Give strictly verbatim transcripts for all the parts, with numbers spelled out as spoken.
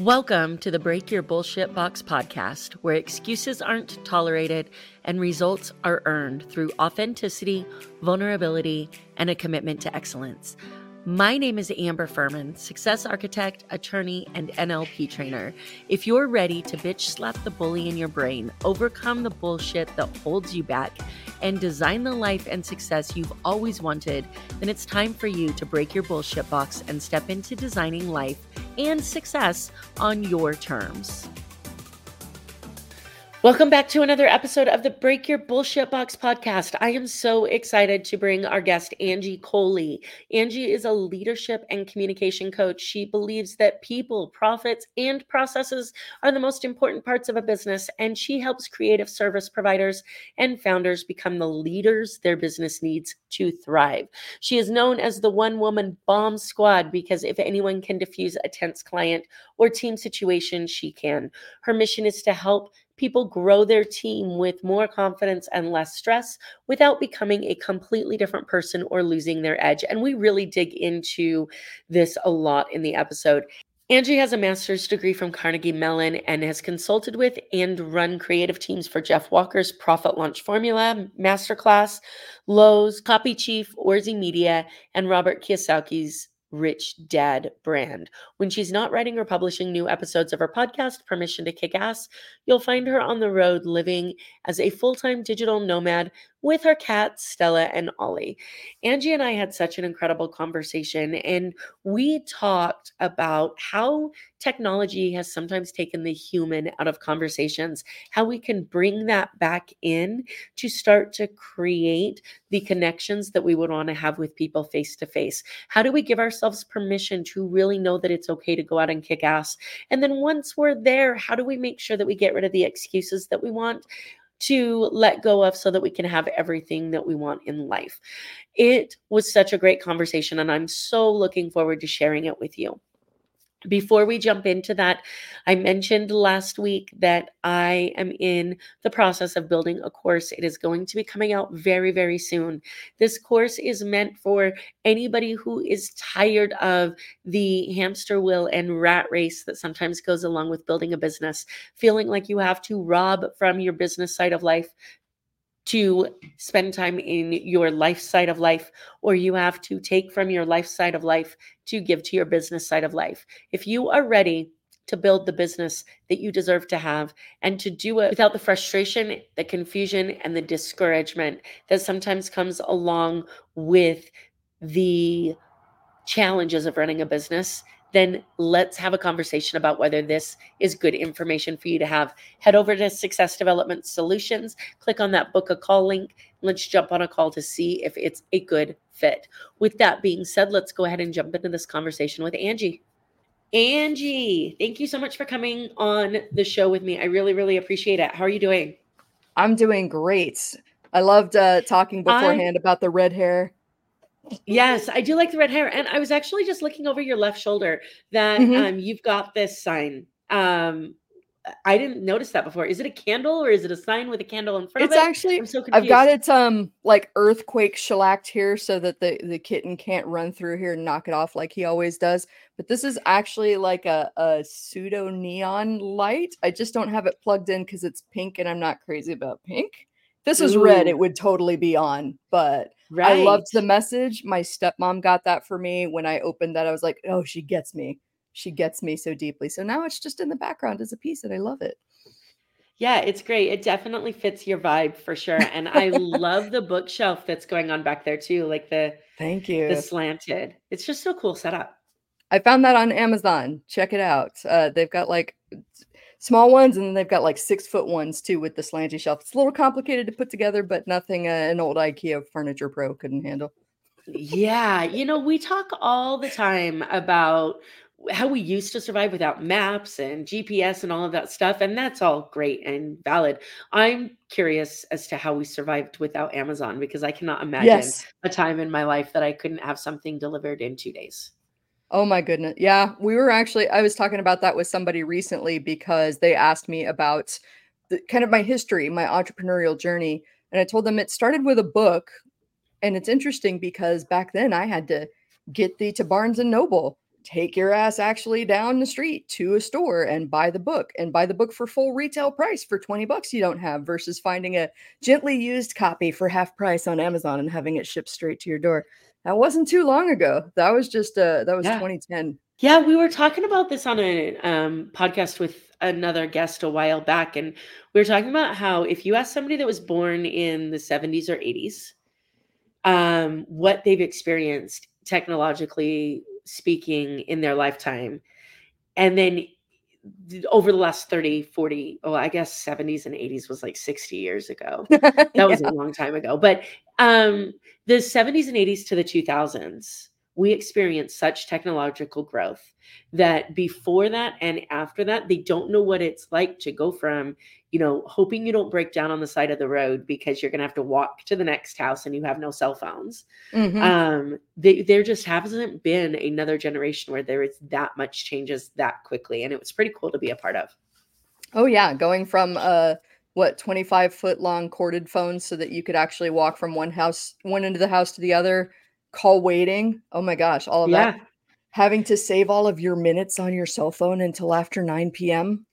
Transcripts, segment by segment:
Welcome to the Break Your Bullshit Box podcast, where excuses aren't tolerated and results are earned through authenticity, vulnerability, and a commitment to excellence. My name is Amber Furman, success architect, attorney, and N L P trainer. If you're ready to bitch slap the bully in your brain, overcome the bullshit that holds you back, and design the life and success you've always wanted, then it's time for you to break your bullshit box and step into designing life and success on your terms. Welcome back to another episode of the Break Your Bullshit Box podcast. I am so excited to bring our guest, Angie Colee. Angie is a leadership and communication coach. She believes that people, profits, and processes are the most important parts of a business, and she helps creative service providers and founders become the leaders their business needs to thrive. She is known as the one-woman bomb squad because if anyone can diffuse a tense client or team situation, she can. Her mission is to help people grow their team with more confidence and less stress without becoming a completely different person or losing their edge. And we really dig into this a lot in the episode. Angie has a master's degree from Carnegie Mellon and has consulted with and run creative teams for Jeff Walker's Profit Launch Formula, Masterclass, Lowe's, Copy Chief, Orzy Media, and Robert Kiyosaki's Rich Dad brand. When she's not writing or publishing new episodes of her podcast, Permission to Kick Ass, you'll find her on the road living as a full-time digital nomad with her cats, Stella and Ollie. Angie and I had such an incredible conversation, and we talked about how technology has sometimes taken the human out of conversations, how we can bring that back in to start to create the connections that we would want to have with people face to face. How do we give ourselves permission to really know that it's okay to go out and kick ass? And then once we're there, how do we make sure that we get rid of the excuses that we want to let go of so that we can have everything that we want in life? It was such a great conversation, and I'm so looking forward to sharing it with you. Before we jump into that, I mentioned last week that I am in the process of building a course. It is going to be coming out very, very soon. This course is meant for anybody who is tired of the hamster wheel and rat race that sometimes goes along with building a business, feeling like you have to rob from your business side of life to spend time in your life side of life, or you have to take from your life side of life to give to your business side of life. If you are ready to build the business that you deserve to have and to do it without the frustration, the confusion, and the discouragement that sometimes comes along with the challenges of running a business, then let's have a conversation about whether this is good information for you to have. Head over to Success Development Solutions, click on that book a call link. Let's jump on a call to see if it's a good fit. With that being said, let's go ahead and jump into this conversation with Angie. Angie, thank you so much for coming on the show with me. I really, really appreciate it. How are you doing? I'm doing great. I loved uh, talking beforehand I- about the red hair. Yes, I do like the red hair. And I was actually just looking over your left shoulder that mm-hmm. um, you've got this sign. Um, I didn't notice that before. Is it a candle or is it a sign with a candle in front it's of it? It's actually, I'm so confused. I've got it um, like earthquake shellacked here so that the, the kitten can't run through here and knock it off like he always does. But this is actually like a, a pseudo neon light. I just don't have it plugged in because it's pink and I'm not crazy about pink. This is Ooh. Red. It would totally be on, but right. I loved the message. My stepmom got that for me. When I opened that, I was like, oh, she gets me. She gets me so deeply. So now it's just in the background as a piece and I love it. Yeah, it's great. It definitely fits your vibe for sure. And I love the bookshelf that's going on back there too. Like the, thank you. The slanted. It's just so cool setup. I found that on Amazon. Check it out. Uh, they've got like small ones, and then they've got like six foot ones too with the slanty shelf. It's a little complicated to put together, but nothing uh, an old IKEA furniture pro couldn't handle. Yeah. You know, we talk all the time about how we used to survive without maps and G P S and all of that stuff. And that's all great and valid. I'm curious as to how we survived without Amazon, because I cannot imagine yes. a time in my life that I couldn't have something delivered in two days. Oh my goodness. Yeah, we were actually, I was talking about that with somebody recently because they asked me about the, kind of my history, my entrepreneurial journey. And I told them it started with a book. And it's interesting because back then I had to get thee to Barnes and Noble take your ass actually down the street to a store and buy the book and buy the book for full retail price for twenty bucks you don't have versus finding a gently used copy for half price on Amazon and having it shipped straight to your door. That wasn't too long ago. That was just, uh, that was yeah. twenty ten. Yeah. We were talking about this on a um, podcast with another guest a while back. And we were talking about how if you ask somebody that was born in the seventies or eighties, um, what they've experienced technologically speaking in their lifetime. And then over the last thirty, forty, oh, I guess seventies and eighties was like sixty years ago. That yeah. was a long time ago. But um, the seventies and eighties to the two thousands, we experienced such technological growth that before that and after that, they don't know what it's like to go from, you know, hoping you don't break down on the side of the road because you're going to have to walk to the next house and you have no cell phones. Mm-hmm. Um, they, there just hasn't been another generation where there is that much changes that quickly. And it was pretty cool to be a part of. Oh yeah. Going from uh what twenty-five foot long corded phones so that you could actually walk from one house, one end of the house to the other, call waiting. Oh my gosh. All of yeah. that. Having to save all of your minutes on your cell phone until after nine p.m.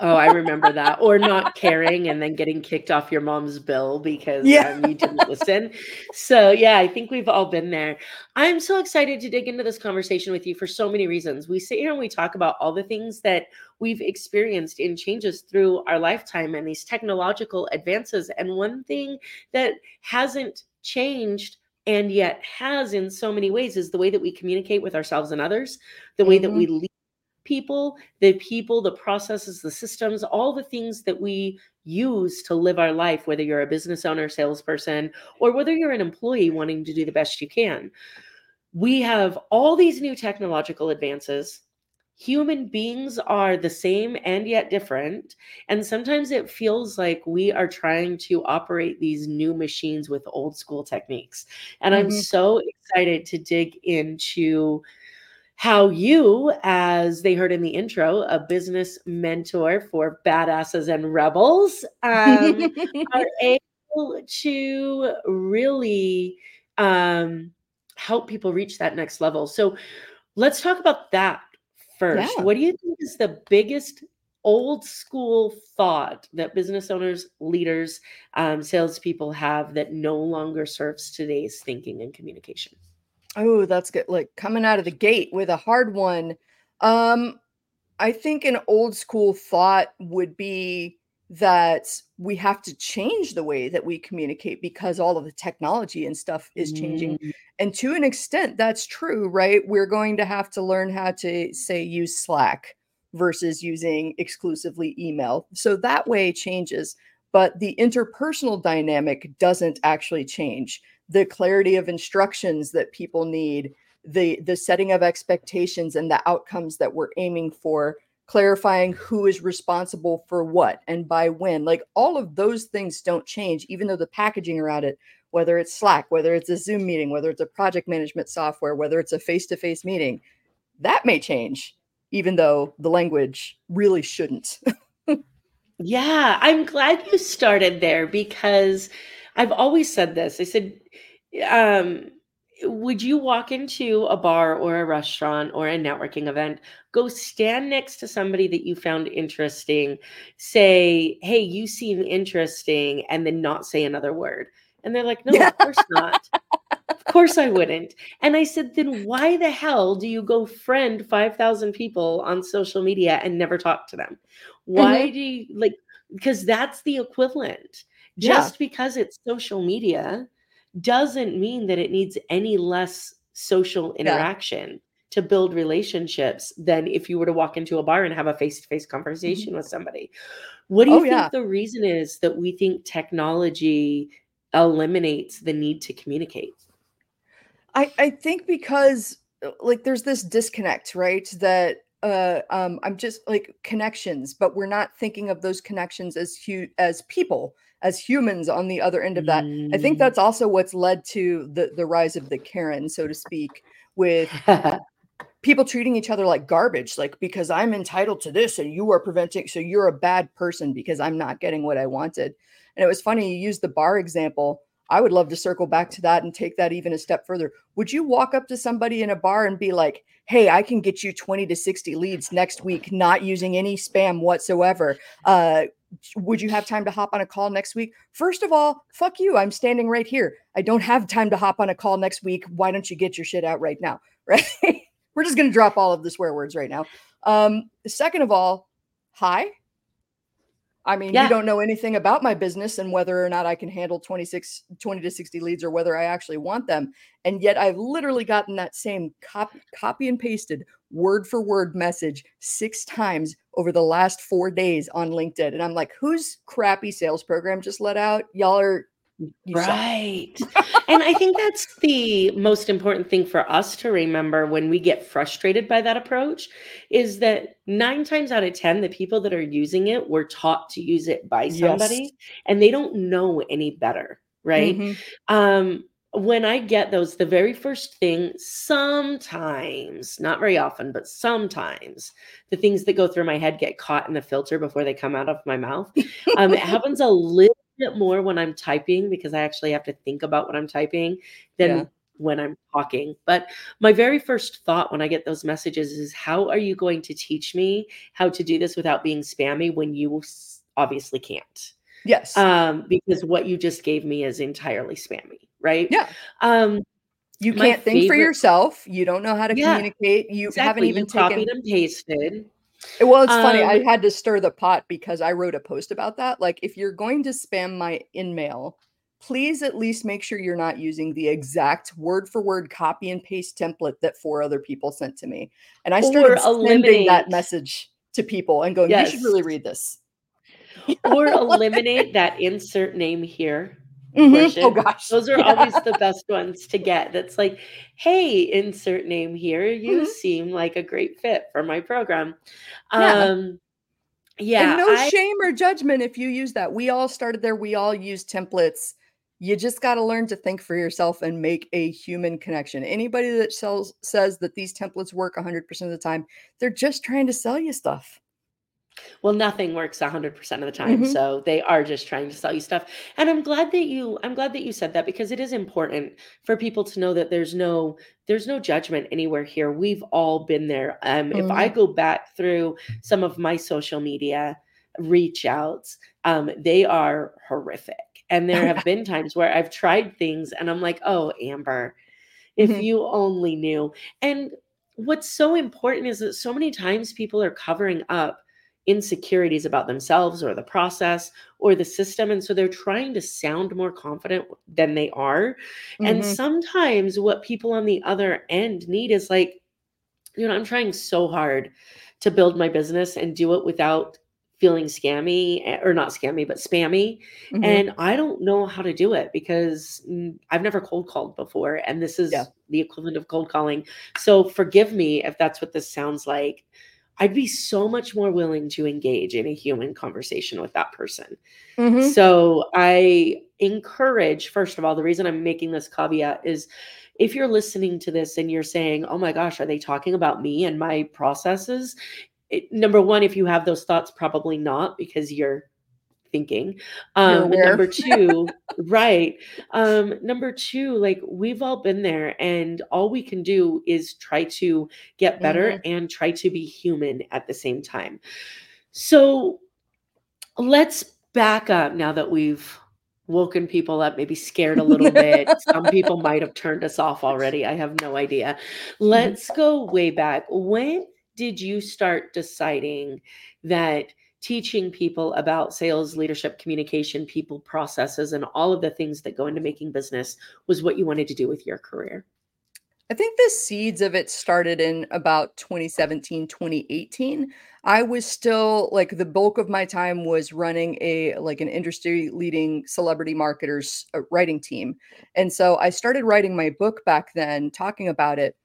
Oh, I remember that. Or not caring and then getting kicked off your mom's bill because yeah. um, you didn't listen. So yeah, I think we've all been there. I'm so excited to dig into this conversation with you for so many reasons. We sit here and we talk about all the things that we've experienced in changes through our lifetime and these technological advances. And one thing that hasn't changed and yet has in so many ways is the way that we communicate with ourselves and others, the mm-hmm. way that we lead people, the people, the processes, the systems, all the things that we use to live our life, whether you're a business owner, salesperson, or whether you're an employee wanting to do the best you can. We have all these new technological advances. Human beings are the same and yet different. And sometimes it feels like we are trying to operate these new machines with old school techniques. And mm-hmm. I'm so excited to dig into how you, as they heard in the intro, a business mentor for badasses and rebels, um, are able to really um, help people reach that next level. So let's talk about that. First, yeah. what do you think is the biggest old school thought that business owners, leaders, um, salespeople have that no longer serves today's thinking and communication? Oh, that's good. Like coming out of the gate with a hard one. Um, I think an old school thought would be that we have to change the way that we communicate because all of the technology and stuff is changing. Mm. And to an extent, that's true, right? We're going to have to learn how to, say, use Slack versus using exclusively email. So that way changes, but the interpersonal dynamic doesn't actually change. The clarity of instructions that people need, the the setting of expectations and the outcomes that we're aiming for, clarifying who is responsible for what and by when, like all of those things don't change, even though the packaging around it, whether it's Slack, whether it's a Zoom meeting, whether it's a project management software, whether it's a face-to-face meeting, that may change, even though the language really shouldn't. Yeah, I'm glad you started there because I've always said this. I said, um, would you walk into a bar or a restaurant or a networking event, go stand next to somebody that you found interesting, say, hey, you seem interesting, and then not say another word? And they're like, no, of course not. Of course I wouldn't. And I said, then why the hell do you go friend five thousand people on social media and never talk to them? Why mm-hmm. do you, like, because that's the equivalent. Just yeah. because it's social media doesn't mean that it needs any less social interaction yeah. to build relationships than if you were to walk into a bar and have a face-to-face conversation mm-hmm. with somebody. What do you oh, think yeah. the reason is that we think technology eliminates the need to communicate? I, I think because like there's this disconnect, right? That uh, um, I'm just like connections, but we're not thinking of those connections as hu- as people. As humans on the other end of that. I think that's also what's led to the, the rise of the Karen, so to speak, with people treating each other like garbage, like because I'm entitled to this and you are preventing, so you're a bad person because I'm not getting what I wanted. And it was funny, you used the bar example. I would love to circle back to that and take that even a step further. Would you walk up to somebody in a bar and be like, hey, I can get you twenty to sixty leads next week, not using any spam whatsoever. Uh, would you have time to hop on a call next week? First of all, fuck you. I'm standing right here. I don't have time to hop on a call next week. Why don't you get your shit out right now? Right? We're just going to drop all of the swear words right now. Um, second of all, hi. I mean, yeah. You don't know anything about my business and whether or not I can handle twenty-six, twenty to sixty leads or whether I actually want them. And yet I've literally gotten that same copy, copy and pasted word for word message six times over the last four days on LinkedIn. And I'm like, whose crappy sales program just let out? Y'all are you right. And I think that's the most important thing for us to remember when we get frustrated by that approach is that nine times out of ten, the people that are using it were taught to use it by somebody yes. and they don't know any better. Right. Mm-hmm. Um, when I get those, the very first thing, sometimes, not very often, but sometimes the things that go through my head get caught in the filter before they come out of my mouth. Um, it happens a little bit more when I'm typing because I actually have to think about what I'm typing than yeah. when I'm talking. But my very first thought when I get those messages is, how are you going to teach me how to do this without being spammy when you obviously can't? Yes. Um, because what you just gave me is entirely spammy, right? Yeah. Um, you can't think favorite- for yourself. You don't know how to yeah, communicate. You exactly. haven't even you taken- copied and pasted. Well, it's funny. Um, I had to stir the pot because I wrote a post about that. Like, if you're going to spam my InMail, please at least make sure you're not using the exact word for word copy and paste template that four other people sent to me. And I started sending that message to people and going, yes. you should really read this. Or eliminate that insert name here. Mm-hmm. Oh gosh. Those are yeah. always the best ones to get. That's like, hey, insert name here. You mm-hmm. seem like a great fit for my program. Yeah. Um, yeah. And no I, shame or judgment if you use that. We all started there. We all use templates. You just got to learn to think for yourself and make a human connection. Anybody that sells says that these templates work one hundred percent of the time, they're just trying to sell you stuff. Well, nothing works one hundred percent of the time. Mm-hmm. So they are just trying to sell you stuff. And I'm glad that you I'm glad that you said that, because it is important for people to know that there's no there's no judgment anywhere here. We've all been there. Um, mm-hmm. If I go back through some of my social media reach outs, um, they are horrific. And there have been times where I've tried things and I'm like, oh, Amber, if mm-hmm. you only knew. And what's so important is that so many times people are covering up insecurities about themselves or the process or the system. And so they're trying to sound more confident than they are. Mm-hmm. And sometimes what people on the other end need is like, you know, I'm trying so hard to build my business and do it without feeling scammy or not scammy, but spammy. Mm-hmm. And I don't know how to do it because I've never cold called before. And this is yeah. the equivalent of cold calling. So forgive me if that's what this sounds like. I'd be so much more willing to engage in a human conversation with that person. Mm-hmm. So I encourage, first of all, the reason I'm making this caveat is if you're listening to this and you're saying, oh my gosh, are they talking about me and my processes? It, number one, if you have those thoughts, probably not, because you're thinking. Um, you're number two, right. Um, number two, like we've all been there, and all we can do is try to get better mm-hmm. and try to be human at the same time. So let's back up now that we've woken people up, maybe scared a little bit. Some people might have turned us off already. I have no idea. Let's go way back. When did you start deciding that teaching people about sales, leadership, communication, people, processes, and all of the things that go into making business was what you wanted to do with your career? I think the seeds of it started in about twenty seventeen, twenty eighteen. I was still like the bulk of my time was running a like an industry leading celebrity marketers uh, writing team. And so I started writing my book back then, talking about it.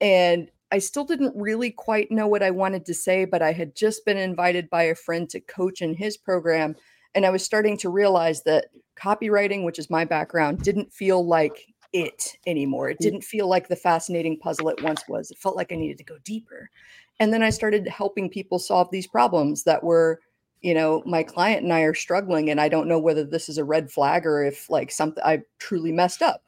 And I still didn't really quite know what I wanted to say, but I had just been invited by a friend to coach in his program. And I was starting to realize that copywriting, which is my background, didn't feel like it anymore. It didn't feel like the fascinating puzzle it once was. It felt like I needed to go deeper. And then I started helping people solve these problems that were you know, my client and I are struggling and I don't know whether this is a red flag or if like something I truly messed up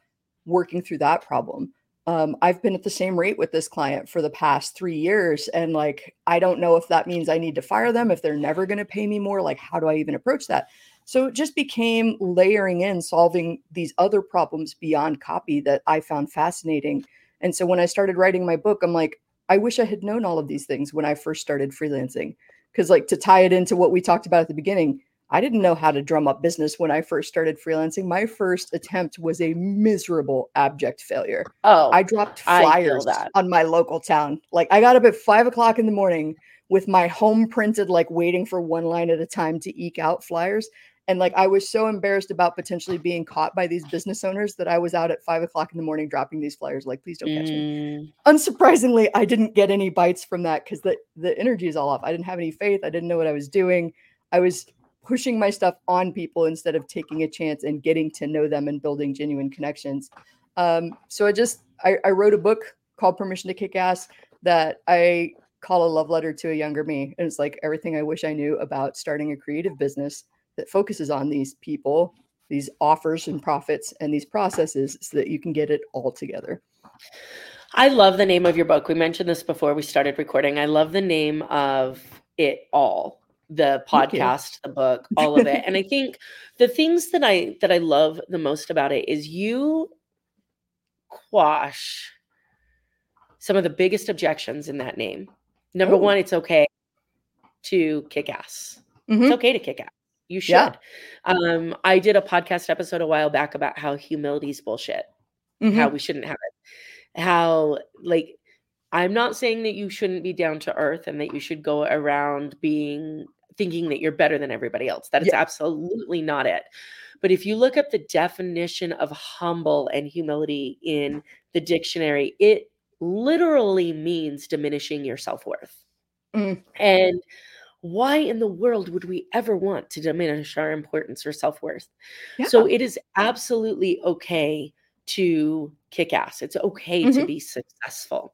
working through that problem. Um, I've been at the same rate with this client for the past three years. And like, I don't know if that means I need to fire them, if they're never going to pay me more, like, how do I even approach that? So it just became layering in solving these other problems beyond copy that I found fascinating. And so when I started writing my book, I'm like, I wish I had known all of these things when I first started freelancing. Because like, to tie it into what we talked about at the beginning, I didn't know how to drum up business when I first started freelancing. My first attempt was a miserable, abject failure. Oh, I dropped flyers I on my local town. Like, I got up at five o'clock in the morning with my home printed, like waiting for one line at a time to eke out flyers. And like, I was so embarrassed about potentially being caught by these business owners that I was out at five o'clock in the morning dropping these flyers. Like, please don't mm. catch me. Unsurprisingly, I didn't get any bites from that because the, the energy is all off. I didn't have any faith. I didn't know what I was doing. I was pushing my stuff on people instead of taking a chance and getting to know them and building genuine connections. Um, so I just, I, I wrote a book called Permission to Kick Ass that I call a love letter to a younger me. And it's like everything I wish I knew about starting a creative business that focuses on these people, these offers and profits, and these processes so that you can get it all together. I love the name of your book. We mentioned this before we started recording. I love the name of it all, the podcast, the book, all of it. And I think the things that I, that I love the most about it is you quash some of the biggest objections in that name. Number oh. one, it's okay to kick ass. Mm-hmm. It's okay to kick ass. You should. Yeah. Um, I did a podcast episode a while back about how humility's bullshit, mm-hmm. how we shouldn't have it, how like, I'm not saying that you shouldn't be down to earth and that you should go around being thinking that you're better than everybody else. That is yeah. absolutely not it. But if you look up the definition of humble and humility in the dictionary, it literally means diminishing your self-worth. Mm. And why in the world would we ever want to diminish our importance or self-worth? Yeah. So it is absolutely okay to kick ass. It's okay mm-hmm. to be successful.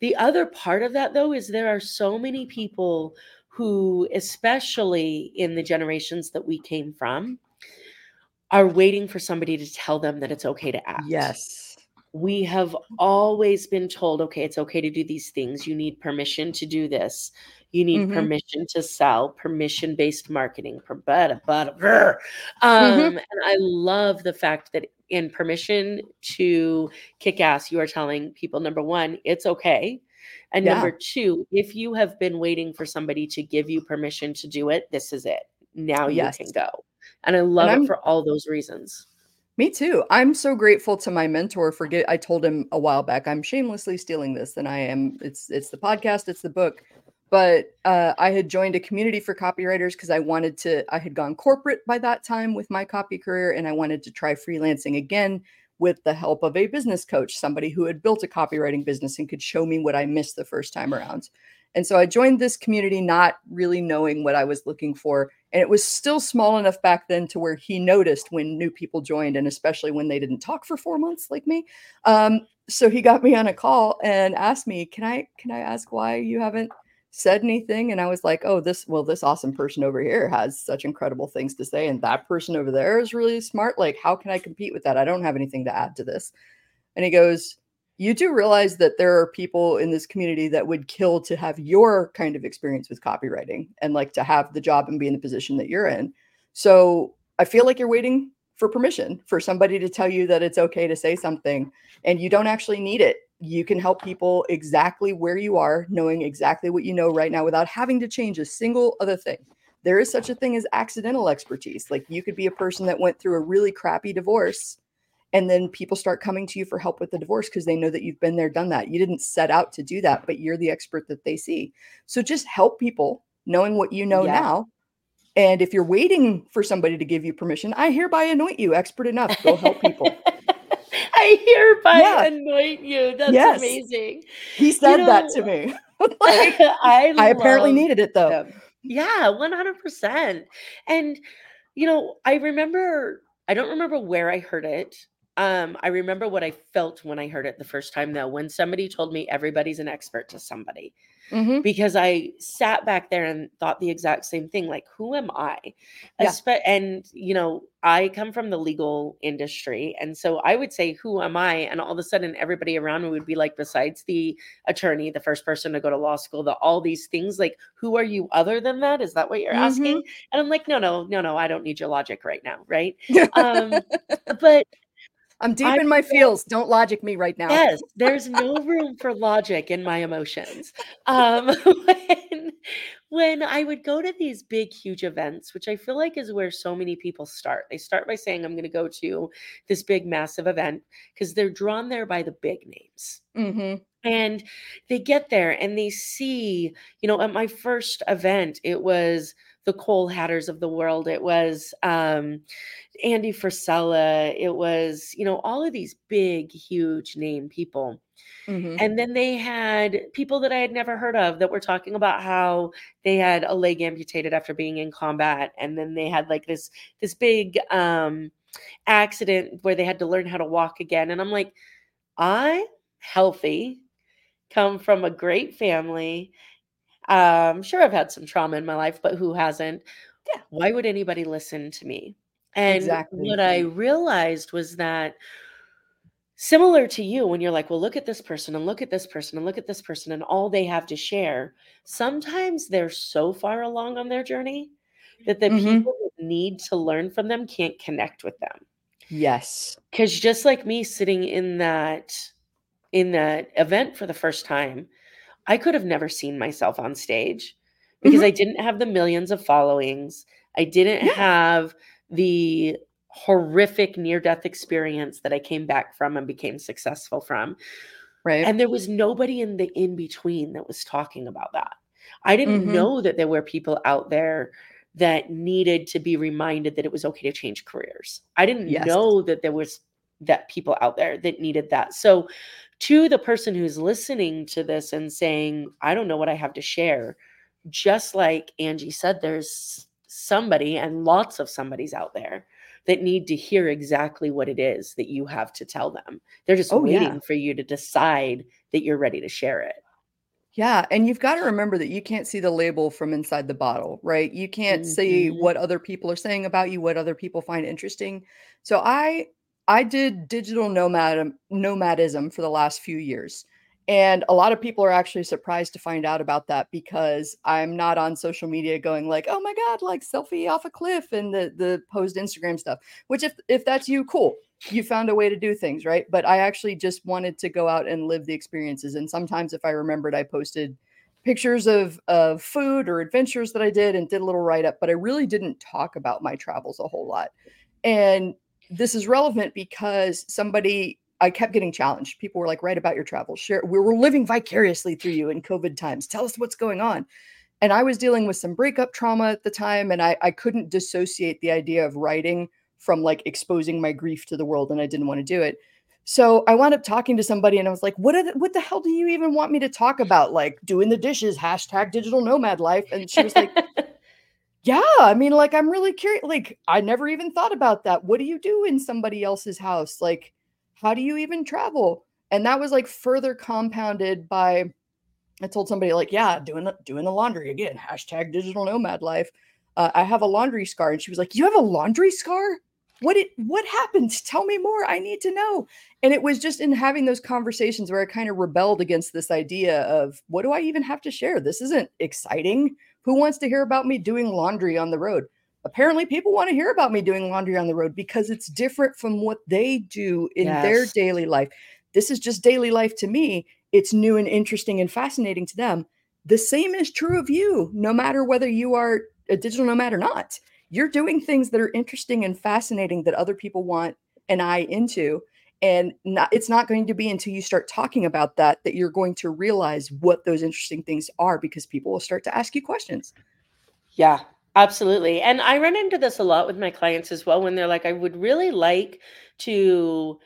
The other part of that, though, is there are so many people who, especially in the generations that we came from, are waiting for somebody to tell them that it's okay to act. Yes. We have always been told, okay, it's okay to do these things. You need permission to do this. You need mm-hmm. permission to sell, permission-based marketing. Per- but, but, brr. Um, mm-hmm. And I love the fact that in Permission to Kick Ass, you are telling people, number one, it's okay. And yeah. number two, if you have been waiting for somebody to give you permission to do it, this is it. Now yes. you can go. And I love and it for all those reasons. Me too. I'm so grateful to my mentor for get, I told him a while back, I'm shamelessly stealing this. And I am, it's, it's the podcast, it's the book. But uh, I had joined a community for copywriters because I wanted to, I had gone corporate by that time with my copy career. And I wanted to try freelancing again with the help of a business coach, somebody who had built a copywriting business and could show me what I missed the first time around. And so I joined this community, not really knowing what I was looking for. And it was still small enough back then to where he noticed when new people joined, and especially when they didn't talk for four months like me. Um, so he got me on a call and asked me, can I, can I ask why you haven't said anything? And I was like, oh, this, well, this awesome person over here has such incredible things to say. And that person over there is really smart. Like, how can I compete with that? I don't have anything to add to this. And he goes, you do realize that there are people in this community that would kill to have your kind of experience with copywriting and like to have the job and be in the position that you're in. So I feel like you're waiting for permission for somebody to tell you that it's okay to say something, and you don't actually need it. You can help people exactly where you are, knowing exactly what you know right now without having to change a single other thing. There is such a thing as accidental expertise. Like, you could be a person that went through a really crappy divorce, and then people start coming to you for help with the divorce because they know that you've been there, done that. You didn't set out to do that, but you're the expert that they see. So just help people knowing what you know yeah. now. And if you're waiting for somebody to give you permission, I hereby anoint you expert enough. Go help people. I hereby yeah. anoint you. That's yes. amazing. He said you know, that to me. like, I, I apparently needed it though. Them. Yeah, one hundred percent. And, you know, I remember, I don't remember where I heard it. Um, I remember what I felt when I heard it the first time, though, when somebody told me everybody's an expert to somebody. mm-hmm. because I sat back there and thought the exact same thing. Like, who am I? Yeah. Espe- and, you know, I come from the legal industry. And so I would say, who am I? And all of a sudden, everybody around me would be like, besides the attorney, the first person to go to law school, the, all these things, like, who are you other than that? Is that what you're mm-hmm. asking? And I'm like, no, no, no, no, I don't need your logic right now. Right. um, but I'm deep I, in my feels. Don't logic me right now. Yes. There's no room for logic in my emotions. Um, when, when I would go to these big, huge events, which I feel like is where so many people start. They start by saying, I'm going to go to this big, massive event because they're drawn there by the big names. Mm-hmm. And they get there and they see, you know, at my first event, it was the Cole Hatters of the world. It was um, Andy Frisella. It was, you know, all of these big, huge name people. Mm-hmm. And then they had people that I had never heard of that were talking about how they had a leg amputated after being in combat. And then they had like this, this big um, accident where they had to learn how to walk again. And I'm like, I healthy, come from a great family. Um, sure, I've had some trauma in my life, but who hasn't? Yeah. Why would anybody listen to me? And exactly. what I realized was that, similar to you, when you're like, well, look at this person and look at this person and look at this person and all they have to share, sometimes they're so far along on their journey that the mm-hmm. people that need to learn from them can't connect with them. Yes. Because just like me sitting in that, in that event for the first time, I could have never seen myself on stage because mm-hmm. I didn't have the millions of followings. I didn't yeah. have the horrific near-death experience that I came back from and became successful from. Right. And there was nobody in the in-between that was talking about that. I didn't mm-hmm. know that there were people out there that needed to be reminded that it was okay to change careers. I didn't yes. know that there was that people out there that needed that. So to the person who's listening to this and saying, I don't know what I have to share, just like Angie said, there's somebody and lots of somebodies out there that need to hear exactly what it is that you have to tell them. They're just oh, waiting yeah. for you to decide that you're ready to share it. Yeah. And you've got to remember that you can't see the label from inside the bottle, right? You can't mm-hmm. see what other people are saying about you, what other people find interesting. So I I did digital nomad, nomadism for the last few years. And a lot of people are actually surprised to find out about that because I'm not on social media going like, oh my God, like selfie off a cliff and the, the posed Instagram stuff, which if, if that's you, cool. You found a way to do things, right? But I actually just wanted to go out and live the experiences. And sometimes if I remembered, I posted pictures of, of food or adventures that I did and did a little write-up, but I really didn't talk about my travels a whole lot. And this is relevant because somebody, I kept getting challenged. People were like, write about your travels. Share. We were living vicariously through you in COVID times. Tell us what's going on. And I was dealing with some breakup trauma at the time. And I, I couldn't dissociate the idea of writing from like exposing my grief to the world. And I didn't want to do it. So I wound up talking to somebody and I was like, what, are the, what the hell do you even want me to talk about? Like doing the dishes, hashtag digital nomad life. And she was like, yeah, I mean, like, I'm really curious. Like, I never even thought about that. What do you do in somebody else's house? Like, how do you even travel? And that was like further compounded by, I told somebody like, yeah, doing the, doing the laundry again, hashtag digital nomad life. Uh, I have a laundry scar. And she was like, you have a laundry scar? What it, what happened? Tell me more. I need to know. And it was just in having those conversations where I kind of rebelled against this idea of what do I even have to share? This isn't exciting. Who wants to hear about me doing laundry on the road? Apparently people want to hear about me doing laundry on the road because it's different from what they do in yes. their daily life. This is just daily life to me. It's new and interesting and fascinating to them. The same is true of you, no matter whether you are a digital nomad or not. You're doing things that are interesting and fascinating that other people want an eye into. And not, it's not going to be until you start talking about that, that you're going to realize what those interesting things are because people will start to ask you questions. Yeah, absolutely. And I run into this a lot with my clients as well when they're like, I would really like to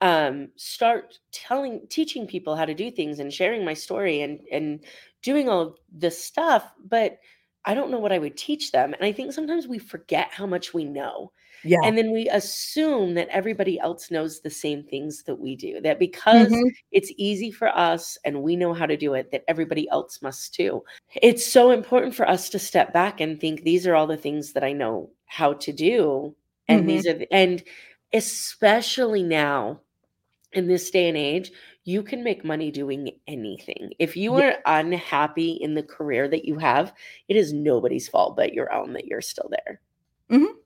um, start telling, teaching people how to do things and sharing my story and, and doing all this stuff. But I don't know what I would teach them. And I think sometimes we forget how much we know. Yeah. And then we assume that everybody else knows the same things that we do, that because mm-hmm. it's easy for us and we know how to do it, that everybody else must too. It's so important for us to step back and think, these are all the things that I know how to do. And mm-hmm. these are, the, and especially now in this day and age, you can make money doing anything. If you are unhappy in the career that you have, it is nobody's fault but your own that you're still there. Mm-hmm.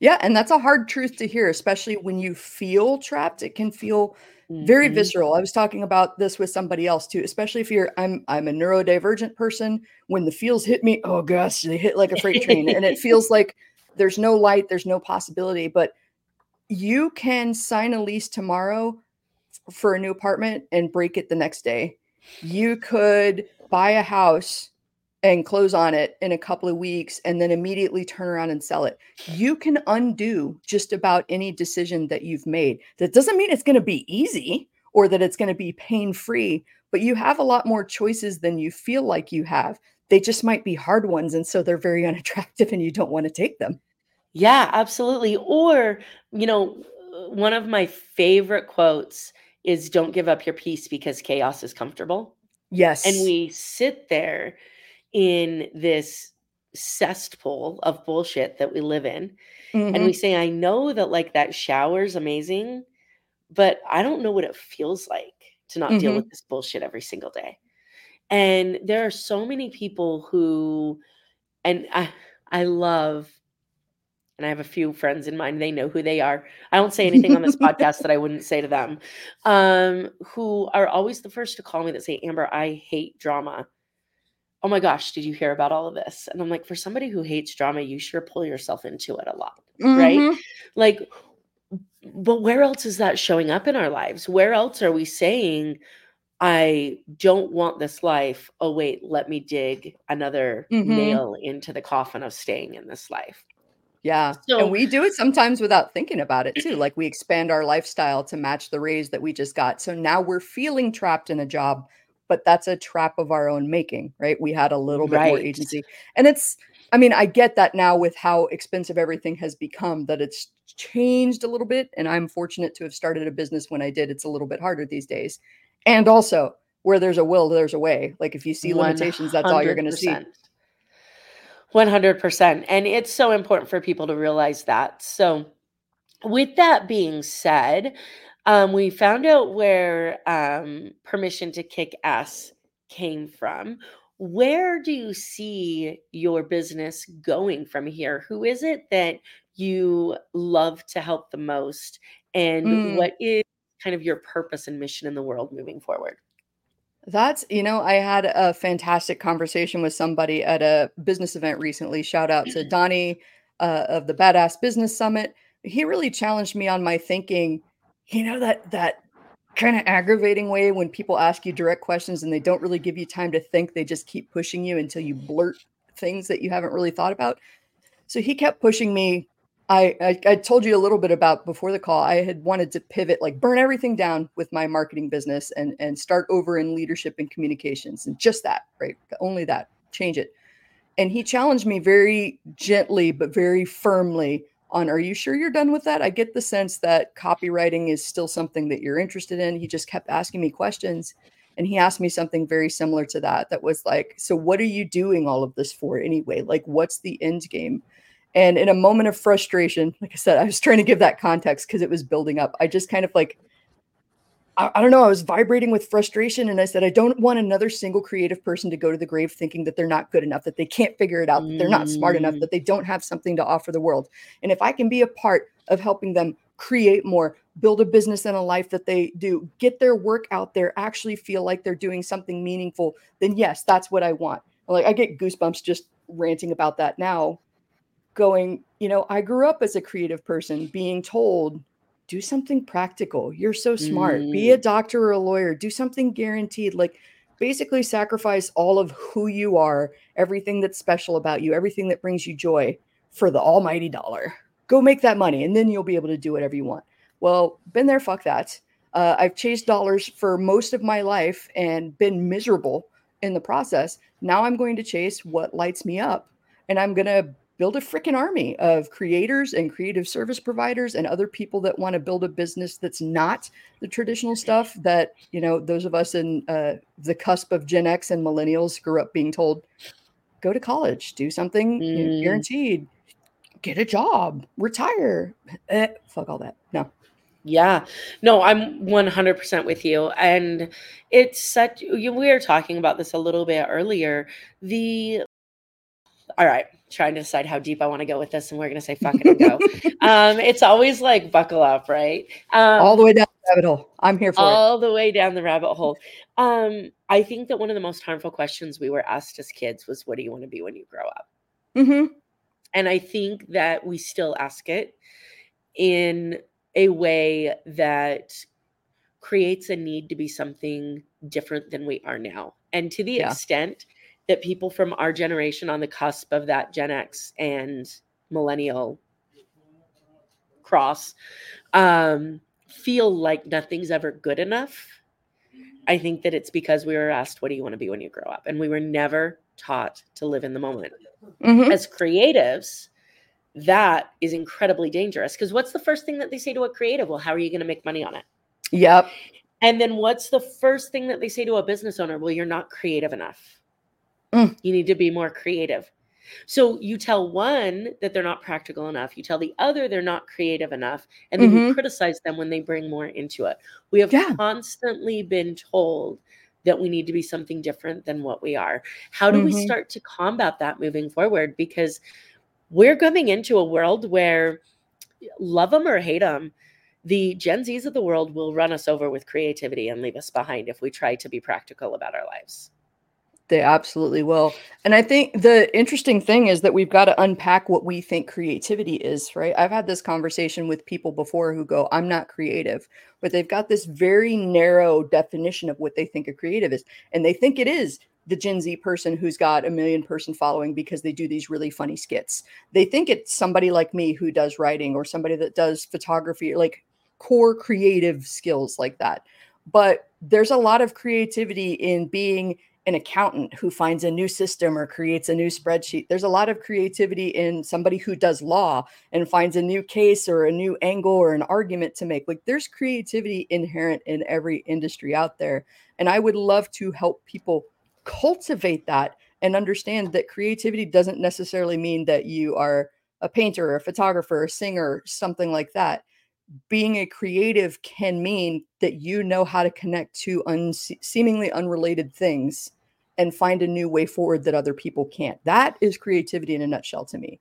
Yeah, and that's a hard truth to hear, especially when you feel trapped. It can feel mm-hmm. very visceral. I was talking about this with somebody else too, especially if you're, I'm I'm a neurodivergent person. When the feels hit me, oh gosh, they hit like a freight train. And it feels like there's no light, there's no possibility. But you can sign a lease tomorrow for a new apartment and break it the next day. You could buy a house and close on it in a couple of weeks and then immediately turn around and sell it. You can undo just about any decision that you've made. That doesn't mean it's going to be easy or that it's going to be pain-free, but you have a lot more choices than you feel like you have. They just might be hard ones. And so they're very unattractive and you don't want to take them. Yeah, absolutely. Or, you know, one of my favorite quotes is, don't give up your peace because chaos is comfortable. Yes. And we sit there in this cesspool of bullshit that we live in. Mm-hmm. And we say, I know that like that shower's amazing, but I don't know what it feels like to not mm-hmm. deal with this bullshit every single day. And there are so many people who, and I, I love, and I have a few friends in mind, they know who they are. I don't say anything on this podcast that I wouldn't say to them, um, who are always the first to call me that say, Amber, I hate drama. Oh my gosh, did you hear about all of this? And I'm like, for somebody who hates drama, you sure pull yourself into it a lot, mm-hmm. right? Like, but where else is that showing up in our lives? Where else are we saying, I don't want this life. Oh, wait, let me dig another mm-hmm. nail into the coffin of staying in this life. Yeah. So, and we do it sometimes without thinking about it too. Like we expand our lifestyle to match the raise that we just got. So now we're feeling trapped in a job, but that's a trap of our own making, right? We had a little bit right. more agency. And it's, I mean, I get that now with how expensive everything has become, that it's changed a little bit. And I'm fortunate to have started a business when I did. It's a little bit harder these days. And also where there's a will, there's a way. Like if you see limitations, that's all you're going to see. one hundred percent. And it's so important for people to realize that. So with that being said, um, we found out where um, Permission to Kick Ass came from. Where do you see your business going from here? Who is it that you love to help the most? And mm. what is kind of your purpose and mission in the world moving forward? That's, you know, I had a fantastic conversation with somebody at a business event recently. Shout out to Donnie uh, of the Badass Business Summit. He really challenged me on my thinking, you know, that that kind of aggravating way when people ask you direct questions and they don't really give you time to think. They just keep pushing you until you blurt things that you haven't really thought about. So he kept pushing me. I, I, I told you a little bit about before the call, I had wanted to pivot, like burn everything down with my marketing business and, and start over in leadership and communications and just that, right? Only that, change it. And he challenged me very gently, but very firmly on, are you sure you're done with that? I get the sense that copywriting is still something that you're interested in. He just kept asking me questions. And he asked me something very similar to that, that was like, so what are you doing all of this for anyway? Like, what's the end game? And in a moment of frustration, like I said, I was trying to give that context because it was building up. I just kind of like, I, I don't know, I was vibrating with frustration. And I said, I don't want another single creative person to go to the grave thinking that they're not good enough, that they can't figure it out, that they're not smart enough, that they don't have something to offer the world. And if I can be a part of helping them create more, build a business and a life that they do, get their work out there, actually feel like they're doing something meaningful, then yes, that's what I want. Like I get goosebumps just ranting about that now. Going, you know, I grew up as a creative person being told, do something practical. You're so smart. Mm. Be a doctor or a lawyer. Do something guaranteed. Like basically sacrifice all of who you are, everything that's special about you, everything that brings you joy for the almighty dollar. Go make that money and then you'll be able to do whatever you want. Well, been there, fuck that. Uh, I've chased dollars for most of my life and been miserable. in the process. Now I'm going to chase what lights me up, and I'm going to build a freaking army of creators and creative service providers and other people that want to build a business that's not the traditional stuff that, you know, those of us in uh, the cusp of Gen X and millennials grew up being told, go to college, do something mm. guaranteed, get a job, retire, eh, fuck all that. No. Yeah, no, I'm one hundred percent with you. And it's such, we were talking about this a little bit earlier, the, all right, trying to decide how deep I want to go with this, and we're going to say, fuck it and go. um, it's always like, buckle up, right? Um, all the way down the rabbit hole. I'm here for all it. All the way down the rabbit hole. Um, I think that one of the most harmful questions we were asked as kids was, what do you want to be when you grow up? Mm-hmm. And I think that we still ask it in a way that creates a need to be something different than we are now. And to the yeah. extent that people from our generation on the cusp of that Gen X and millennial cross um, feel like nothing's ever good enough, I think that it's because we were asked, what do you want to be when you grow up? And we were never taught to live in the moment. Mm-hmm. As creatives, that is incredibly dangerous, because what's the first thing that they say to a creative? Well, how are you going to make money on it? Yep. And then what's the first thing that they say to a business owner? Well, you're not creative enough. Mm. You need to be more creative. So you tell one that they're not practical enough. You tell the other they're not creative enough. And then mm-hmm. you criticize them when they bring more into it. We have yeah. constantly been told that we need to be something different than what we are. How do mm-hmm. we start to combat that moving forward? Because we're coming into a world where, love them or hate them, the Gen Zs of the world will run us over with creativity and leave us behind if we try to be practical about our lives. They absolutely will. And I think the interesting thing is that we've got to unpack what we think creativity is, right? I've had this conversation with people before who go, I'm not creative, but they've got this very narrow definition of what they think a creative is. And they think it is the Gen Z person who's got a million person following because they do these really funny skits. They think it's somebody like me who does writing, or somebody that does photography, like core creative skills like that. But there's a lot of creativity in being an accountant who finds a new system or creates a new spreadsheet. There's a lot of creativity in somebody who does law and finds a new case or a new angle or an argument to make. Like, there's creativity inherent in every industry out there. And I would love to help people cultivate that and understand that creativity doesn't necessarily mean that you are a painter, a photographer, a singer, something like that. Being a creative can mean that you know how to connect to un- seemingly unrelated things and find a new way forward that other people can't. That is creativity in a nutshell to me.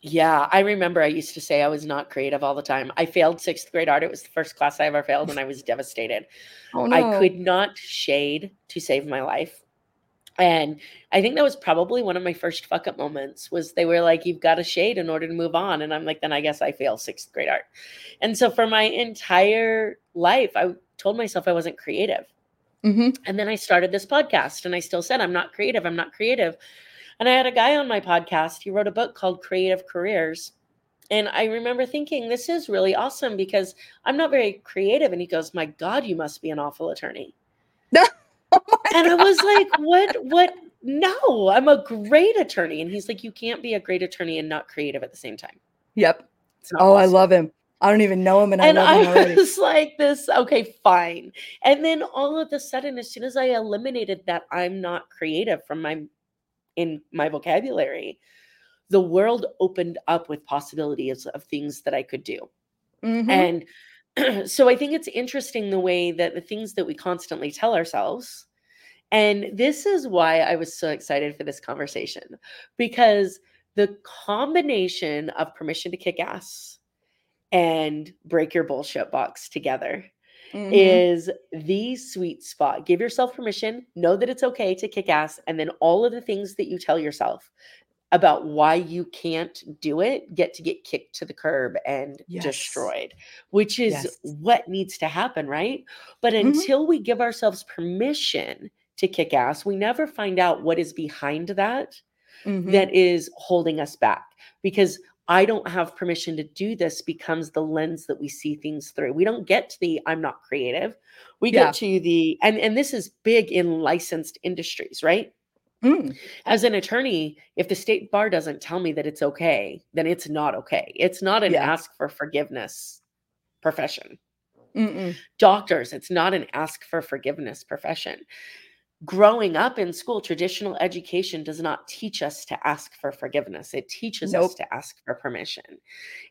Yeah, I remember I used to say I was not creative all the time. I failed sixth grade art. It was the first class I ever failed, and I was devastated. Oh, no. I could not shade to save my life. And I think that was probably one of my first fuck up moments, was they were like, you've got to shade in order to move on. And I'm like, then I guess I fail sixth grade art. And so for my entire life, I told myself I wasn't creative. Mm-hmm. And then I started this podcast, and I still said, I'm not creative. I'm not creative. And I had a guy on my podcast. He wrote a book called Creative Careers. And I remember thinking, this is really awesome because I'm not very creative. And he goes, my God, you must be an awful attorney. Oh and I was like, what, what? No, I'm a great attorney. And he's like, you can't be a great attorney and not creative at the same time. Yep. Oh, possible. I love him. I don't even know him. And, and I love him already. I was like this, okay, fine. And then all of a sudden, as soon as I eliminated that I'm not creative from my, in my vocabulary, the world opened up with possibilities of things that I could do. Mm-hmm. And so I think it's interesting the way that the things that we constantly tell ourselves, and this is why I was so excited for this conversation, because the combination of Permission to Kick Ass and Break Your Bullshit Box together mm-hmm. is the sweet spot. Give yourself permission, know that it's okay to kick ass, and then all of the things that you tell yourself about why you can't do it get to get kicked to the curb and yes. destroyed, which is yes. what needs to happen, right? But until mm-hmm. we give ourselves permission to kick ass, we never find out what is behind that mm-hmm. that is holding us back. Because I don't have permission to do this becomes the lens that we see things through. We don't get to the, I'm not creative. We yeah. get to the, and, and this is big in licensed industries, right? Mm. As an attorney, if the state bar doesn't tell me that it's okay, then it's not okay. It's not an yeah. ask for forgiveness profession. Mm-mm. Doctors, it's not an ask for forgiveness profession. Growing up in school, traditional education does not teach us to ask for forgiveness. It teaches nope. us to ask for permission.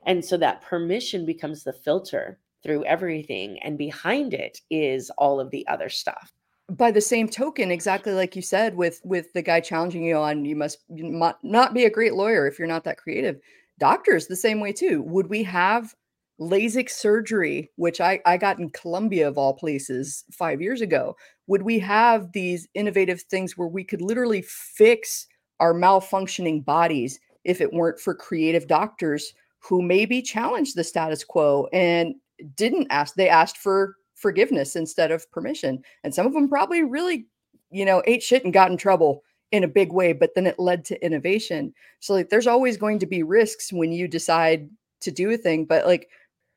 And so that permission becomes the filter through everything. And behind it is all of the other stuff. By the same token, exactly like you said, with, with the guy challenging you on, you must not be a great lawyer if you're not that creative. Doctors, the same way too. Would we have LASIK surgery, which I, I got in Colombia of all places five years ago, would we have these innovative things where we could literally fix our malfunctioning bodies if it weren't for creative doctors who maybe challenged the status quo and didn't ask, they asked for forgiveness instead of permission. And some of them probably really, you know, ate shit and got in trouble in a big way, but then it led to innovation. So like, there's always going to be risks when you decide to do a thing, but like,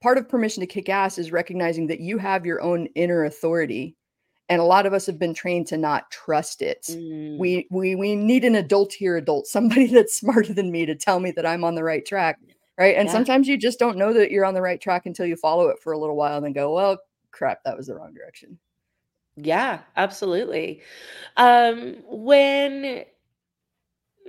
part of permission to kick ass is recognizing that you have your own inner authority. And a lot of us have been trained to not trust it. Mm. We, we, we need an adult here, adult, somebody that's smarter than me to tell me that I'm on the right track. Right. And yeah. sometimes you just don't know that you're on the right track until you follow it for a little while and then go, well, crap, that was the wrong direction. Yeah, absolutely. Um, when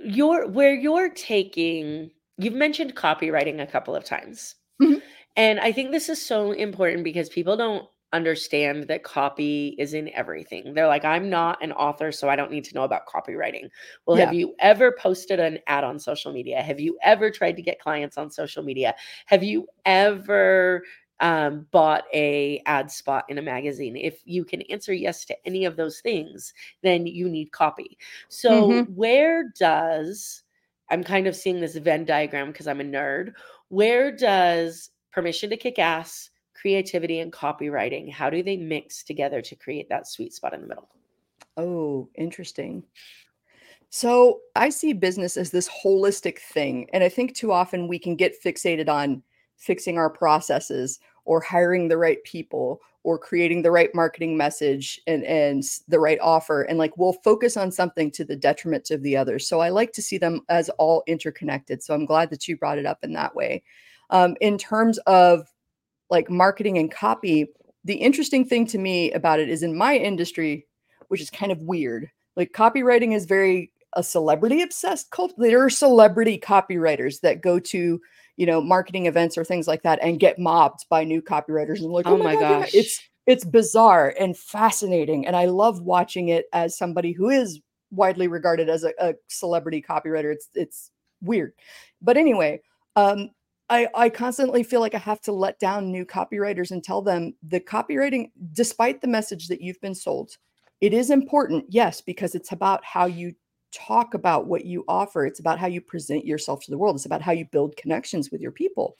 you're, where you're taking, you've mentioned copywriting a couple of times. Mm-hmm. And I think this is so important because people don't understand that copy is in everything. They're like, I'm not an author, so I don't need to know about copywriting. Well, yeah. have you ever posted an ad on social media? Have you ever tried to get clients on social media? Have you ever um, bought a ad spot in a magazine? If you can answer yes to any of those things, then you need copy. So mm-hmm. where does, I'm kind of seeing this Venn diagram because I'm a nerd, where does permission to kick ass, creativity, and copywriting, how do they mix together to create that sweet spot in the middle? Oh, interesting. So I see business as this holistic thing. And I think too often we can get fixated on fixing our processes or hiring the right people or creating the right marketing message and, and the right offer. And like, we'll focus on something to the detriment of the others. So I like to see them as all interconnected. So I'm glad that you brought it up in that way. Um, in terms of like marketing and copy, the interesting thing to me about it is in my industry, which is kind of weird, like copywriting is very a celebrity obsessed cult. There are celebrity copywriters that go to, you know, marketing events or things like that and get mobbed by new copywriters. And like, oh, oh my, my gosh, God. it's, it's bizarre and fascinating. And I love watching it as somebody who is widely regarded as a, a celebrity copywriter. It's, it's weird. But anyway, um, I, I constantly feel like I have to let down new copywriters and tell them the copywriting, despite the message that you've been sold, it is important. Yes, because it's about how you talk about what you offer. It's about how you present yourself to the world. It's about how you build connections with your people.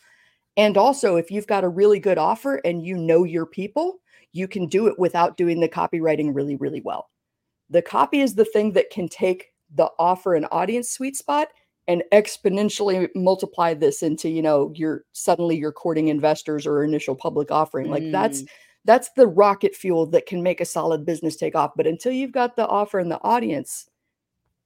And also, if you've got a really good offer and you know your people, you can do it without doing the copywriting really, really well. The copy is the thing that can take the offer and audience sweet spot and exponentially multiply this into, you know, you're suddenly you're courting investors or initial public offering. Like mm. that's, that's the rocket fuel that can make a solid business take off. But until you've got the offer and the audience,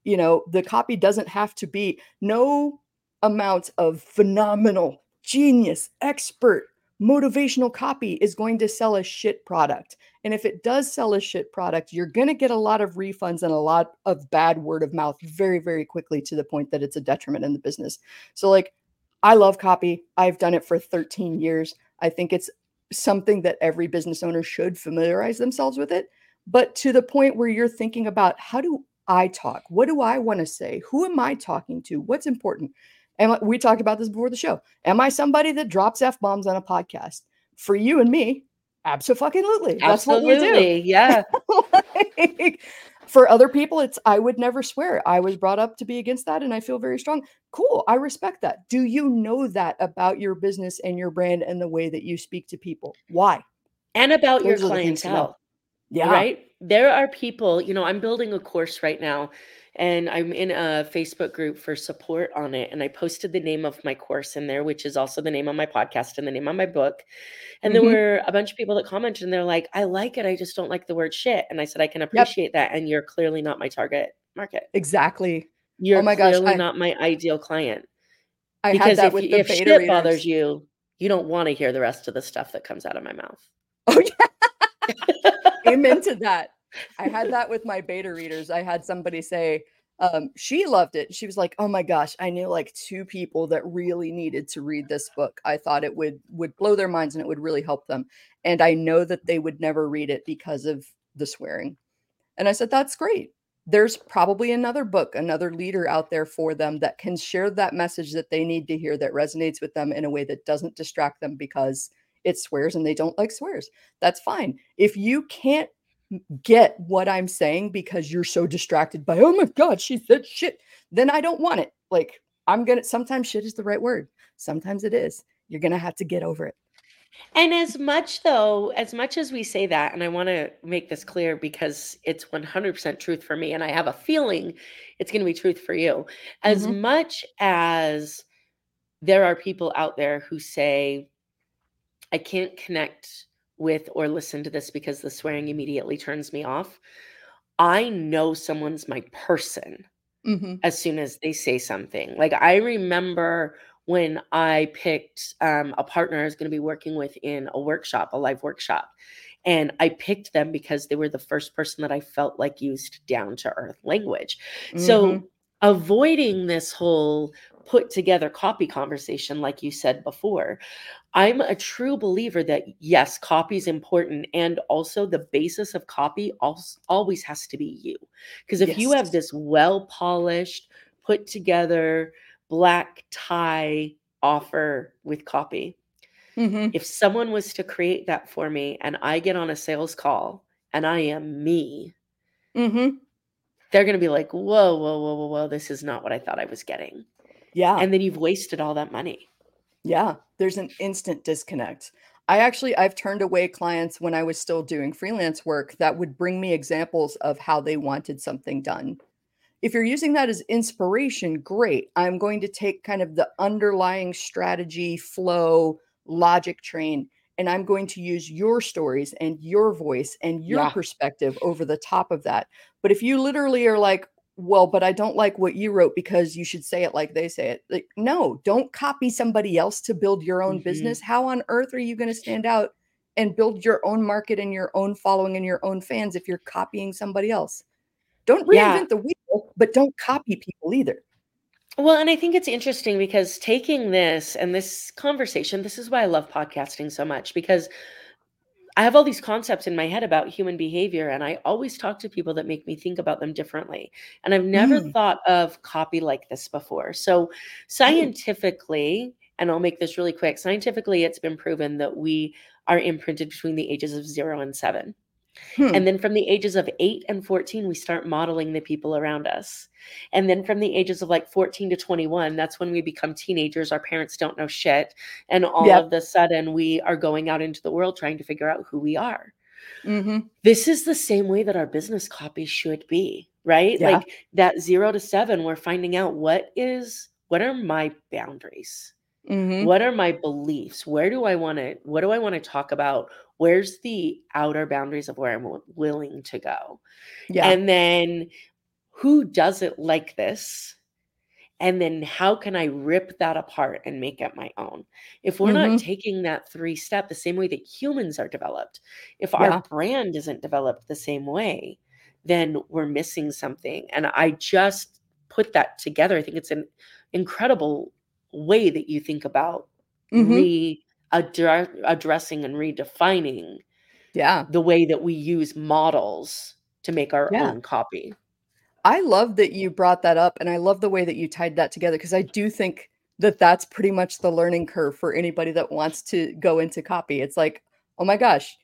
you know, the copy doesn't have to be no amount of phenomenal, genius, expert, motivational copy is going to sell a shit product. And if it does sell a shit product, you're going to get a lot of refunds and a lot of bad word of mouth very, very quickly to the point that it's a detriment in the business. So like, I love copy. I've done it for thirteen years. I think it's something that every business owner should familiarize themselves with it. But to the point where you're thinking about, how do I talk? What do I want to say? Who am I talking to? What's important? And we talked about this before the show. Am I somebody that drops F-bombs on a podcast? For you and me, Abso-fucking-lutely. Absolutely. That's what we do. Yeah. Like, for other people, it's, I would never swear. I was brought up to be against that and I feel very strong. Cool. I respect that. Do you know that about your business and your brand and the way that you speak to people? Why? And about Those your clientele. Yeah. Right? There are people, you know, I'm building a course right now and I'm in a Facebook group for support on it. And I posted the name of my course in there, which is also the name of my podcast and the name of my book. And mm-hmm. there were a bunch of people that commented and they're like, I like it. I just don't like the word shit. And I said, I can appreciate yep. that. And you're clearly not my target market. Exactly. You're oh my clearly gosh, I, not my ideal client. I because had that if, with the if shit readers. Bothers you, you don't want to hear the rest of the stuff that comes out of my mouth. Oh yeah. Amen to that. I had that with my beta readers. I had somebody say, um, she loved it. She was like, oh my gosh, I knew like two people that really needed to read this book. I thought it would, would blow their minds and it would really help them. And I know that they would never read it because of the swearing. And I said, that's great. There's probably another book, another leader out there for them that can share that message that they need to hear that resonates with them in a way that doesn't distract them because it swears and they don't like swears. That's fine. If you can't get what I'm saying because you're so distracted by, oh my God, she said shit, then I don't want it. Like I'm going to, sometimes shit is the right word. Sometimes it is. You're going to have to get over it. And as much though, as much as we say that, and I want to make this clear because it's one hundred percent truth for me. And I have a feeling it's going to be truth for you. As mm-hmm. much as there are people out there who say, I can't connect with or listen to this because the swearing immediately turns me off. I know someone's my person mm-hmm. as soon as they say something. Like I remember when I picked um, a partner I was going to be working with in a workshop, a live workshop. And I picked them because they were the first person that I felt like used down to earth language. Mm-hmm. So avoiding this whole put together copy conversation, like you said before, I'm a true believer that yes, copy is important. And also the basis of copy always has to be you. Because if yes. you have this well-polished, put together black tie offer with copy, mm-hmm. if someone was to create that for me and I get on a sales call and I am me, mm-hmm. they're going to be like, whoa, whoa, whoa, whoa, whoa, this is not what I thought I was getting. Yeah. And then you've wasted all that money. Yeah. There's an instant disconnect. I actually, I've turned away clients when I was still doing freelance work that would bring me examples of how they wanted something done. If you're using that as inspiration, great. I'm going to take kind of the underlying strategy, flow, logic train, and I'm going to use your stories and your voice and your yeah. perspective over the top of that. But if you literally are like, well, but I don't like what you wrote because you should say it like they say it. Like, no, don't copy somebody else to build your own mm-hmm. business. How on earth are you going to stand out and build your own market and your own following and your own fans if you're copying somebody else? Don't reinvent yeah. the wheel, but don't copy people either. Well, and I think it's interesting because taking this and this conversation, this is why I love podcasting so much, because I have all these concepts in my head about human behavior, and I always talk to people that make me think about them differently. And I've never mm. thought of copy like this before. So scientifically, and I'll make this really quick, scientifically, it's been proven that we are imprinted between the ages of zero and seven. Hmm. And then from the ages of eight and fourteen, we start modeling the people around us. And then from the ages of like fourteen to twenty-one, that's when we become teenagers. Our parents don't know shit. And all yep. of a sudden we are going out into the world trying to figure out who we are. Mm-hmm. This is the same way that our business copy should be, right? Yeah. Like that zero to seven, we're finding out what is, what are my boundaries? Mm-hmm. What are my beliefs? Where do I want to, what do I want to talk about? Where's the outer boundaries of where I'm w- willing to go? Yeah. And then who doesn't like this? And then how can I rip that apart and make it my own? If we're mm-hmm. not taking that three step, the same way that humans are developed, if yeah. our brand isn't developed the same way, then we're missing something. And I just put that together. I think it's an incredible way that you think about mm-hmm. re address, addressing and redefining yeah. the way that we use models to make our yeah. own copy. I love that you brought that up. And I love the way that you tied that together, because I do think that that's pretty much the learning curve for anybody that wants to go into copy. It's like, oh my gosh,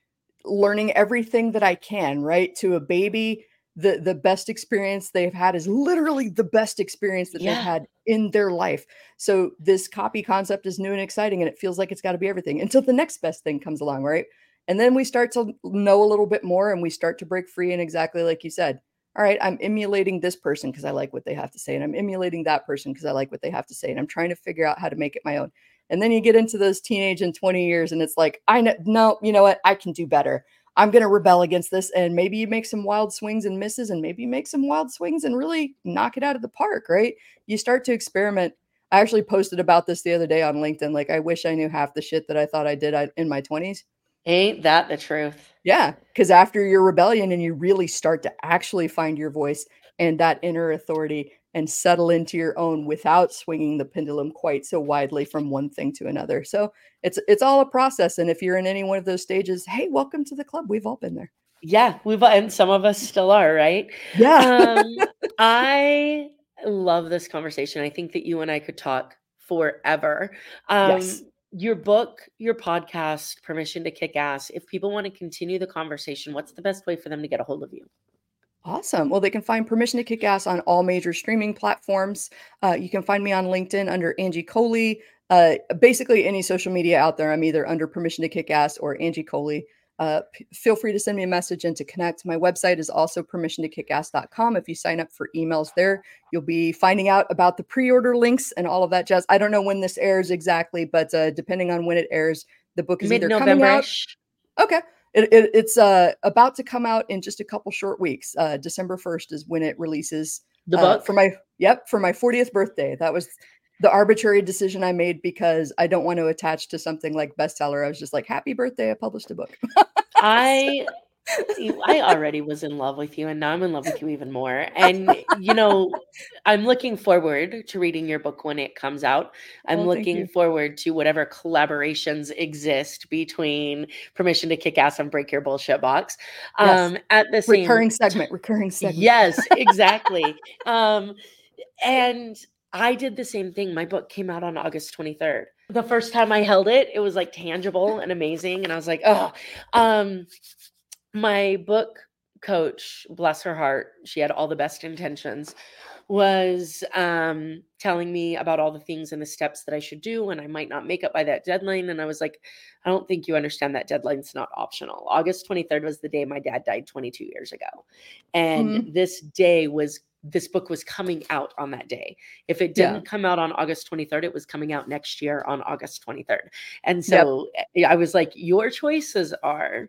learning everything that I can, right? To a baby, the, the best experience they've had is literally the best experience that yeah. they've had in their life. So this copy concept is new and exciting, and it feels like it's got to be everything until the next best thing comes along, right? And then we start to know a little bit more, and we start to break free. And exactly like you said, all right, I'm emulating this person because I like what they have to say. And I'm emulating that person because I like what they have to say. And I'm trying to figure out how to make it my own. And then you get into those teenage and twenty years and it's like, I know, no, you know what? I can do better. I'm going to rebel against this. And maybe you make some wild swings and misses, and maybe you make some wild swings and really knock it out of the park, right? You start to experiment. I actually posted about this the other day on LinkedIn. Like, I wish I knew half the shit that I thought I did in my twenties. Ain't that the truth? Yeah. Because after your rebellion and you really start to actually find your voice and that inner authority and settle into your own without swinging the pendulum quite so widely from one thing to another. So it's it's all a process. And if you're in any one of those stages, hey, welcome to the club. We've all been there. Yeah, we've and some of us still are, right? Yeah. um, I love this conversation. I think that you and I could talk forever. Um, yes. Your book, your podcast, Permission to Kick Ass. If people want to continue the conversation, what's the best way for them to get a hold of you? Awesome. Well, they can find Permission to Kick Ass on all major streaming platforms. Uh, you can find me on LinkedIn under Angie Colee. Uh, basically, any social media out there, I'm either under Permission to Kick Ass or Angie Colee. Uh, p- feel free to send me a message and to connect. My website is also permission to kick ass dot com. If you sign up for emails there, you'll be finding out about the pre-order links and all of that jazz. I don't know when this airs exactly, but uh, depending on when it airs, the book is either coming out. Okay. It, it, it's uh, about to come out in just a couple short weeks. Uh, December first is when it releases. The book? Uh, for my, yep, for my fortieth birthday. That was the arbitrary decision I made because I don't want to attach to something like bestseller. I was just like, happy birthday, I published a book. I... I already was in love with you, and now I'm in love with you even more. And, you know, I'm looking forward to reading your book when it comes out. I'm well, looking forward to whatever collaborations exist between Permission to Kick Ass and Break Your Bullshit Box. Um, yes. At the same recurring segment, recurring segment. Yes, exactly. um, and I did the same thing. My book came out on August twenty-third. The first time I held it, it was like tangible and amazing. And I was like, oh, um, my book coach, bless her heart, she had all the best intentions, was um, telling me about all the things and the steps that I should do, and I might not make it by that deadline. And I was like, I don't think you understand that deadline's not optional. August twenty-third was the day my dad died twenty-two years ago. And mm-hmm. this day was, this book was coming out on that day. If it didn't yeah. come out on August twenty-third, it was coming out next year on August twenty-third. And so yep. I was like, your choices are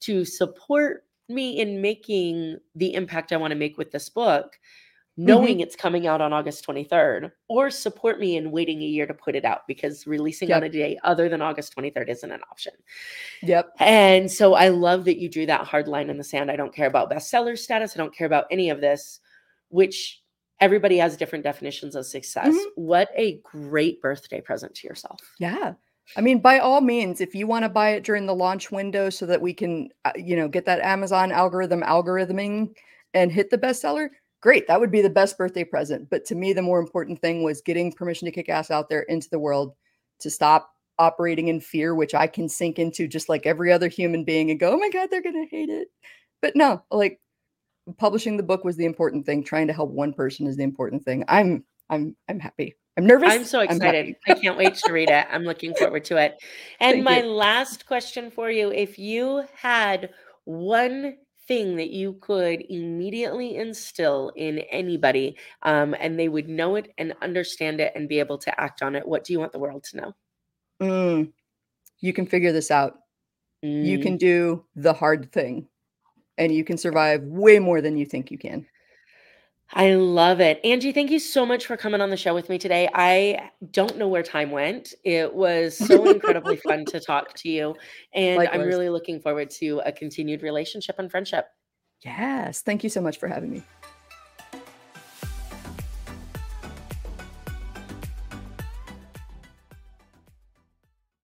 to support me in making the impact I want to make with this book, knowing mm-hmm. it's coming out on August twenty-third, or support me in waiting a year to put it out, because releasing yep. on a day other than August twenty-third isn't an option. Yep. And so I love that you drew that hard line in the sand. I don't care about bestseller status. I don't care about any of this, which everybody has different definitions of success. Mm-hmm. What a great birthday present to yourself. Yeah. I mean, by all means, if you want to buy it during the launch window so that we can, you know, get that Amazon algorithm algorithming and hit the bestseller, great. That would be the best birthday present. But to me, the more important thing was getting Permission to Kick Ass out there into the world, to stop operating in fear, which I can sink into just like every other human being and go, oh my God, they're going to hate it. But no, like publishing the book was the important thing. Trying to help one person is the important thing. I'm, I'm, I'm happy. I'm nervous. I'm so excited. I'm I can't wait to read it. I'm looking forward to it. And Thank my you. last question for you, if you had one thing that you could immediately instill in anybody, um, and they would know it and understand it and be able to act on it, what do you want the world to know? Mm, you can figure this out. Mm. You can do the hard thing, and you can survive way more than you think you can. I love it. Angie, thank you so much for coming on the show with me today. I don't know where time went. It was so incredibly fun to talk to you. And Likewise. I'm really looking forward to a continued relationship and friendship. Yes. Thank you so much for having me.